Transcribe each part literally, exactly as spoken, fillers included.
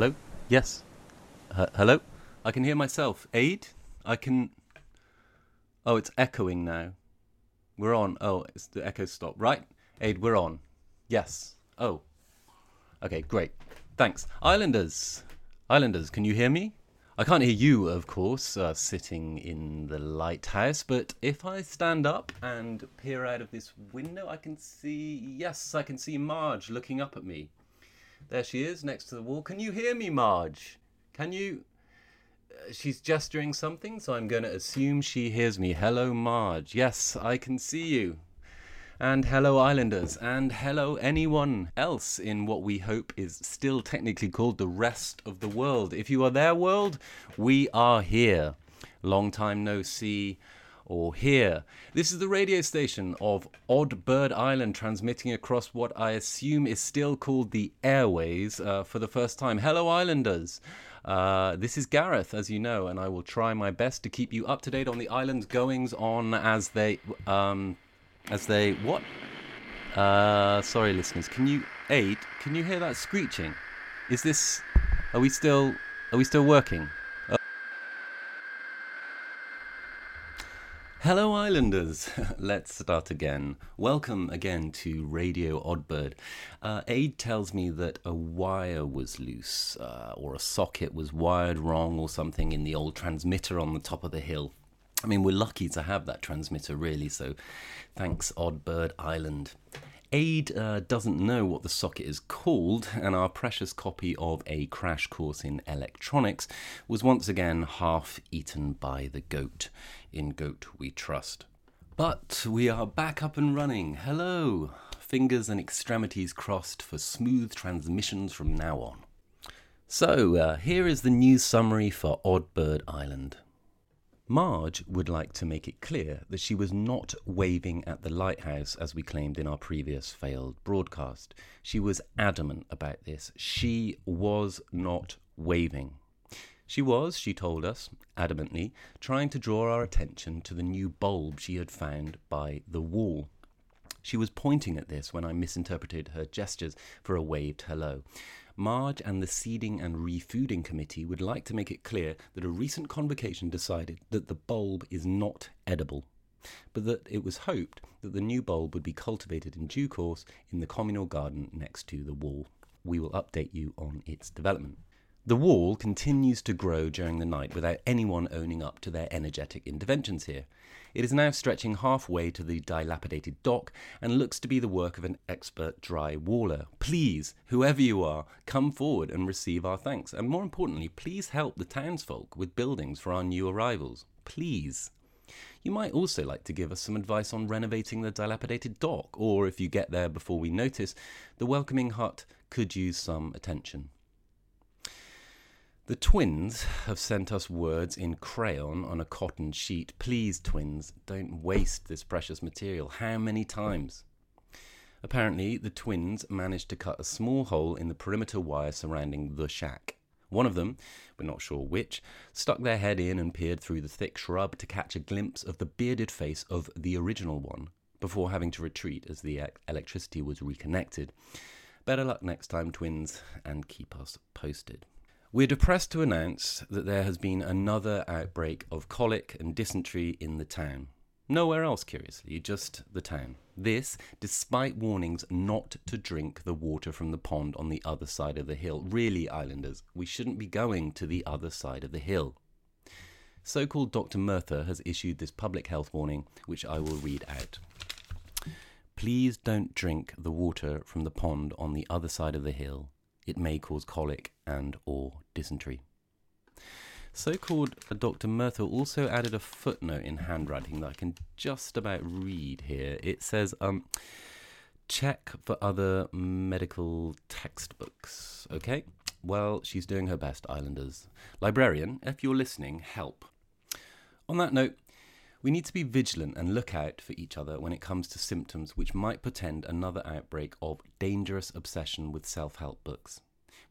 Hello? Yes. Uh, hello? I can hear myself. Aid? I can... Oh, it's echoing now. We're on. Oh, it's the echo stop. Right? Aid, we're on. Yes. Oh. Okay, great. Thanks. Islanders. Islanders, can you hear me? I can't hear you, of course, uh, sitting in the lighthouse, but if I stand up and peer out of this window, I can see... Yes, I can see Marge looking up at me. There she is, next to the wall. Can you hear me, Marge? Can you... Uh, she's gesturing something, so I'm going to assume she hears me. Hello, Marge. Yes, I can see you. And hello, Islanders, and hello, anyone else in what we hope is still technically called the rest of the world. If you are there, world, we are here. Long time no see or hear. This is the radio station of Odd Bird Island, transmitting across what I assume is still called the airways uh, for the first time. Hello, Islanders. Uh, this is Gareth, as you know, and I will try my best to keep you up to date on the island's goings-on as they... Um, As they... What? Uh, sorry, listeners. Can you... Aid, can you hear that screeching? Is this... Are we still... Are we still working? Uh... Hello, Islanders. Let's start again. Welcome again to Radio Oddbird. Uh, Aid tells me that a wire was loose, uh, or a socket was wired wrong or something in the old transmitter on the top of the hill. I mean, we're lucky to have that transmitter, really, so thanks, Odd Bird Island. Aid uh, doesn't know what the socket is called, and our precious copy of A Crash Course in Electronics was once again half eaten by the goat. In Goat We Trust. But we are back up and running. Hello! Fingers and extremities crossed for smooth transmissions from now on. So, uh, here is the news summary for Odd Bird Island. Marge would like to make it clear that she was not waving at the lighthouse as we claimed in our previous failed broadcast. She was adamant about this. She was not waving. She was, she told us, adamantly, trying to draw our attention to the new bulb she had found by the wall. She was pointing at this when I misinterpreted her gestures for a waved hello. Marge and the Seeding and Refooding Committee would like to make it clear that a recent convocation decided that the bulb is not edible, but that it was hoped that the new bulb would be cultivated in due course in the communal garden next to the wall. We will update you on its development. The wall continues to grow during the night without anyone owning up to their energetic interventions here. It is now stretching halfway to the dilapidated dock and looks to be the work of an expert dry waller. Please, whoever you are, come forward and receive our thanks. And more importantly, please help the townsfolk with buildings for our new arrivals. Please. You might also like to give us some advice on renovating the dilapidated dock, or if you get there before we notice, the welcoming hut could use some attention. The twins have sent us words in crayon on a cotton sheet. Please, twins, don't waste this precious material. How many times? Apparently, the twins managed to cut a small hole in the perimeter wire surrounding the shack. One of them, we're not sure which, stuck their head in and peered through the thick shrub to catch a glimpse of the bearded face of the original one, before having to retreat as the electricity was reconnected. Better luck next time, twins, and keep us posted. We're depressed to announce that there has been another outbreak of colic and dysentery in the town. Nowhere else, curiously, just the town. This, despite warnings not to drink the water from the pond on the other side of the hill. Really, Islanders, we shouldn't be going to the other side of the hill. So-called Doctor Murtha has issued this public health warning, which I will read out. Please don't drink the water from the pond on the other side of the hill. It may cause colic and or dysentery. So-called Doctor Murtha also added a footnote in handwriting that I can just about read here. It says, um, check for other medical textbooks. Okay, well, she's doing her best, Islanders. Librarian, if you're listening, help. On that note, we need to be vigilant and look out for each other when it comes to symptoms which might portend another outbreak of dangerous obsession with self-help books.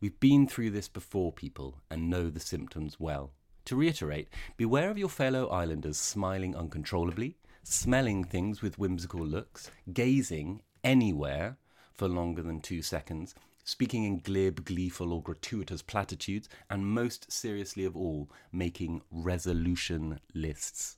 We've been through this before, people, and know the symptoms well. To reiterate, beware of your fellow Islanders smiling uncontrollably, smelling things with whimsical looks, gazing anywhere for longer than two seconds, speaking in glib, gleeful or gratuitous platitudes, and most seriously of all, making resolution lists.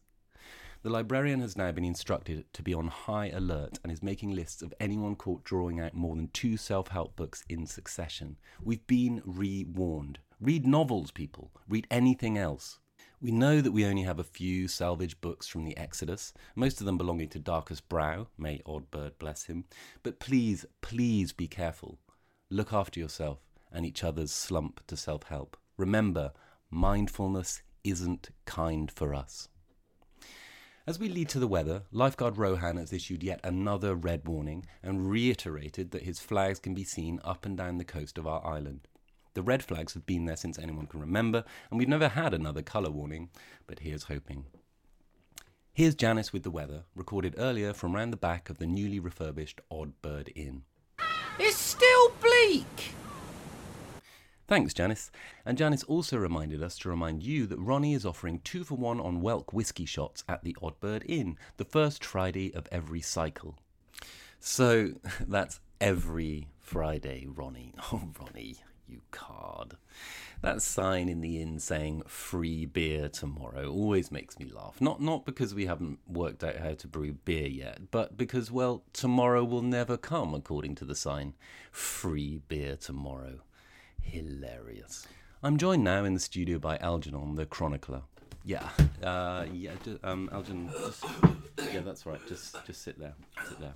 The librarian has now been instructed to be on high alert and is making lists of anyone caught drawing out more than two self-help books in succession. We've been re-warned. Read novels, people. Read anything else. We know that we only have a few salvage books from the Exodus, most of them belonging to Darkest Brow, may Odd Bird bless him, but please, please be careful. Look after yourself and each other's slump to self-help. Remember, mindfulness isn't kind for us. As we lead to the weather, lifeguard Rohan has issued yet another red warning and reiterated that his flags can be seen up and down the coast of our island. The red flags have been there since anyone can remember, and we've never had another colour warning, but here's hoping. Here's Janice with the weather, recorded earlier from round the back of the newly refurbished Odd Bird Inn. It's still bleak! Thanks, Janice. And Janice also reminded us to remind you that Ronnie is offering two for one on Welk whiskey shots at the Odd Bird Inn, the first Friday of every cycle. So that's every Friday, Ronnie. Oh, Ronnie, you card. That sign in the inn saying free beer tomorrow always makes me laugh. Not not because we haven't worked out how to brew beer yet, but because, well, tomorrow will never come, according to the sign. Free beer tomorrow. Hilarious. I'm joined now in the studio by Algernon, the chronicler. Yeah, uh, yeah, just, um, Algernon. Just, yeah, that's right. Just, just sit there. Sit there.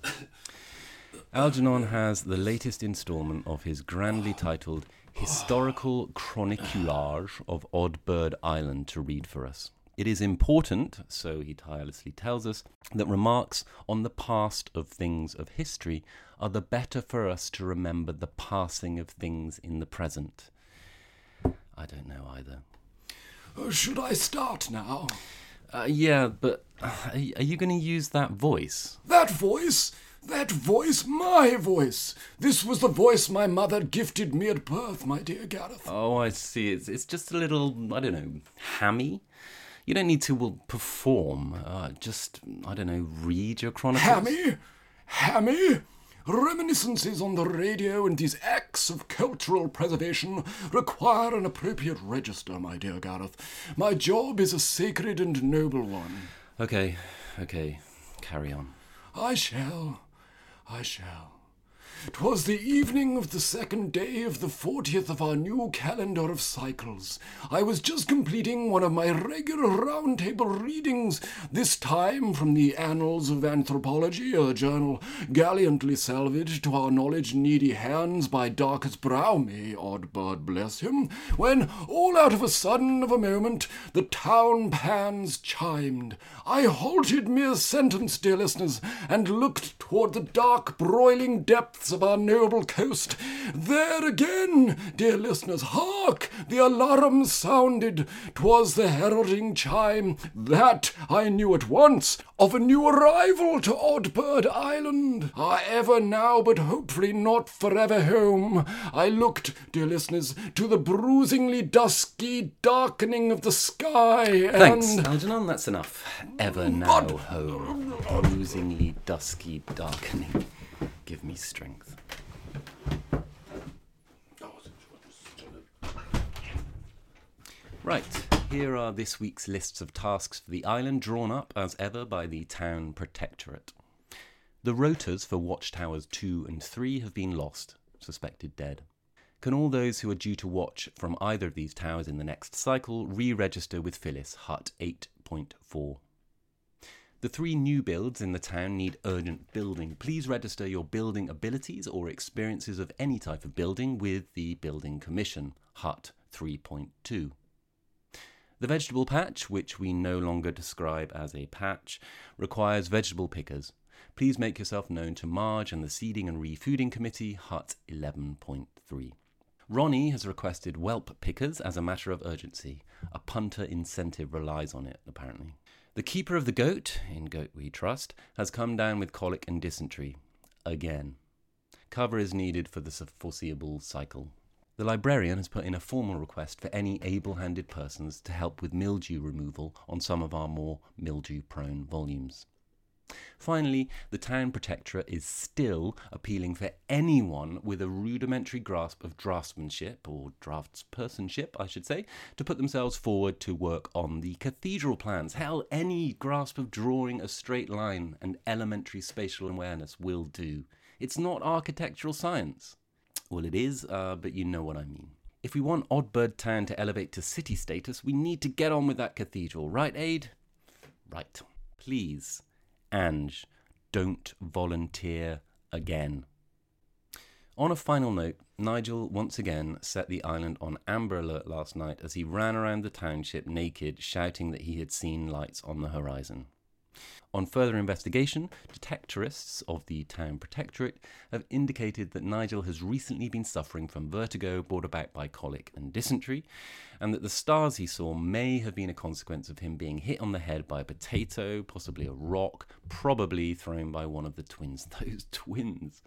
Algernon has the latest instalment of his grandly titled Historical Chroniculage of Odd Bird Island to read for us. It is important, so he tirelessly tells us, that remarks on the past of things of history are the better for us to remember the passing of things in the present. I don't know either. Uh, should I start now? Uh, yeah, but uh, are you going to use that voice? That voice? That voice? My voice! This was the voice my mother gifted me at birth, my dear Gareth. Oh, I see. It's, it's just a little, I don't know, hammy? You don't need to well, perform, uh, just, I don't know, read your chronicles. Hammy? Hammy? Reminiscences on the radio and these acts of cultural preservation require an appropriate register, my dear Gareth. My job is a sacred and noble one. Okay, okay, carry on. I shall, I shall. 'Twas the evening of the second day of the fortieth of our new calendar of cycles. I was just completing one of my regular round-table readings, this time from the Annals of Anthropology, a journal gallantly salvaged to our knowledge-needy hands by Darkest Brow, may Odd Bird bless him, when, all out of a sudden of a moment, the town pans chimed. I halted mere sentence, dear listeners, and looked toward the dark, broiling depths of our noble coast. There again, dear listeners, hark! The alarum sounded. 'Twas the heralding chime. That I knew at once of a new arrival to Oddbird Island, our ever now but hopefully not forever home. I looked, dear listeners, to the bruisingly dusky darkening of the sky and... Thanks, Algernon, that's enough. Ever now but... home. Bruisingly dusky darkening. Give me strength. Right, here are this week's lists of tasks for the island, drawn up, as ever, by the town protectorate. The rotors for watchtowers two and three have been lost, suspected dead. Can all those who are due to watch from either of these towers in the next cycle re-register with Phyllis, hut eight point four? The three new builds in the town need urgent building. Please register your building abilities or experiences of any type of building with the Building Commission, hut three point two. The vegetable patch, which we no longer describe as a patch, requires vegetable pickers. Please make yourself known to Marge and the Seeding and Refooding Committee, hut eleven point three. Ronnie has requested whelp pickers as a matter of urgency. A punter incentive relies on it, apparently. The keeper of the goat, in Goat We Trust, has come down with colic and dysentery. Again. Cover is needed for the foreseeable cycle. The librarian has put in a formal request for any able-handed persons to help with mildew removal on some of our more mildew-prone volumes. Finally, the town protectorate is still appealing for anyone with a rudimentary grasp of draftsmanship, or draftspersonship, I should say, to put themselves forward to work on the cathedral plans. Hell, any grasp of drawing a straight line and elementary spatial awareness will do. It's not architectural science. Well, it is, uh, but you know what I mean. If we want Oddbird Town to elevate to city status, we need to get on with that cathedral. Right, Aid? Right. Please. Ange, don't volunteer again. On a final note, Nigel once again set the island on amber alert last night as he ran around the township naked, shouting that he had seen lights on the horizon. On further investigation, detectorists of the town protectorate have indicated that Nigel has recently been suffering from vertigo brought about by colic and dysentery, and that the stars he saw may have been a consequence of him being hit on the head by a potato, possibly a rock, probably thrown by one of the twins. Those twins.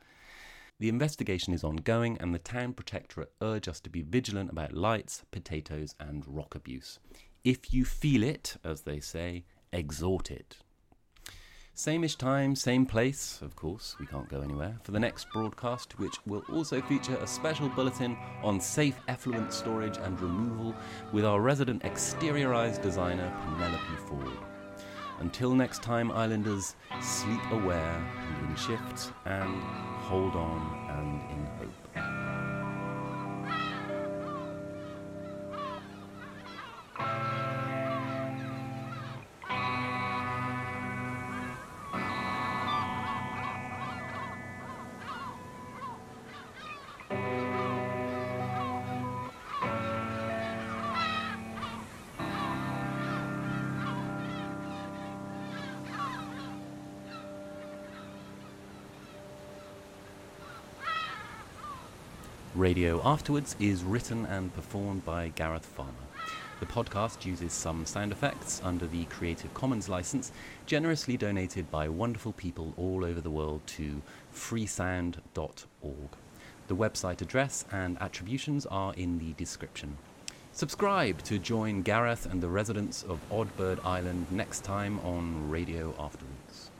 The investigation is ongoing, and the town protectorate urge us to be vigilant about lights, potatoes, and rock abuse. If you feel it, as they say, exhort it. Same-ish time, same place, of course, we can't go anywhere, for the next broadcast, which will also feature a special bulletin on safe effluent storage and removal with our resident exteriorised designer, Penelope Ford. Until next time, Islanders, sleep aware, in shifts, and hold on and in hope. Radio Afterwards is written and performed by Gareth Farmer. The podcast uses some sound effects under the Creative Commons license, generously donated by wonderful people all over the world to freesound dot org. The website address and attributions are in the description. Subscribe to join Gareth and the residents of Odd Bird Island next time on Radio Afterwards.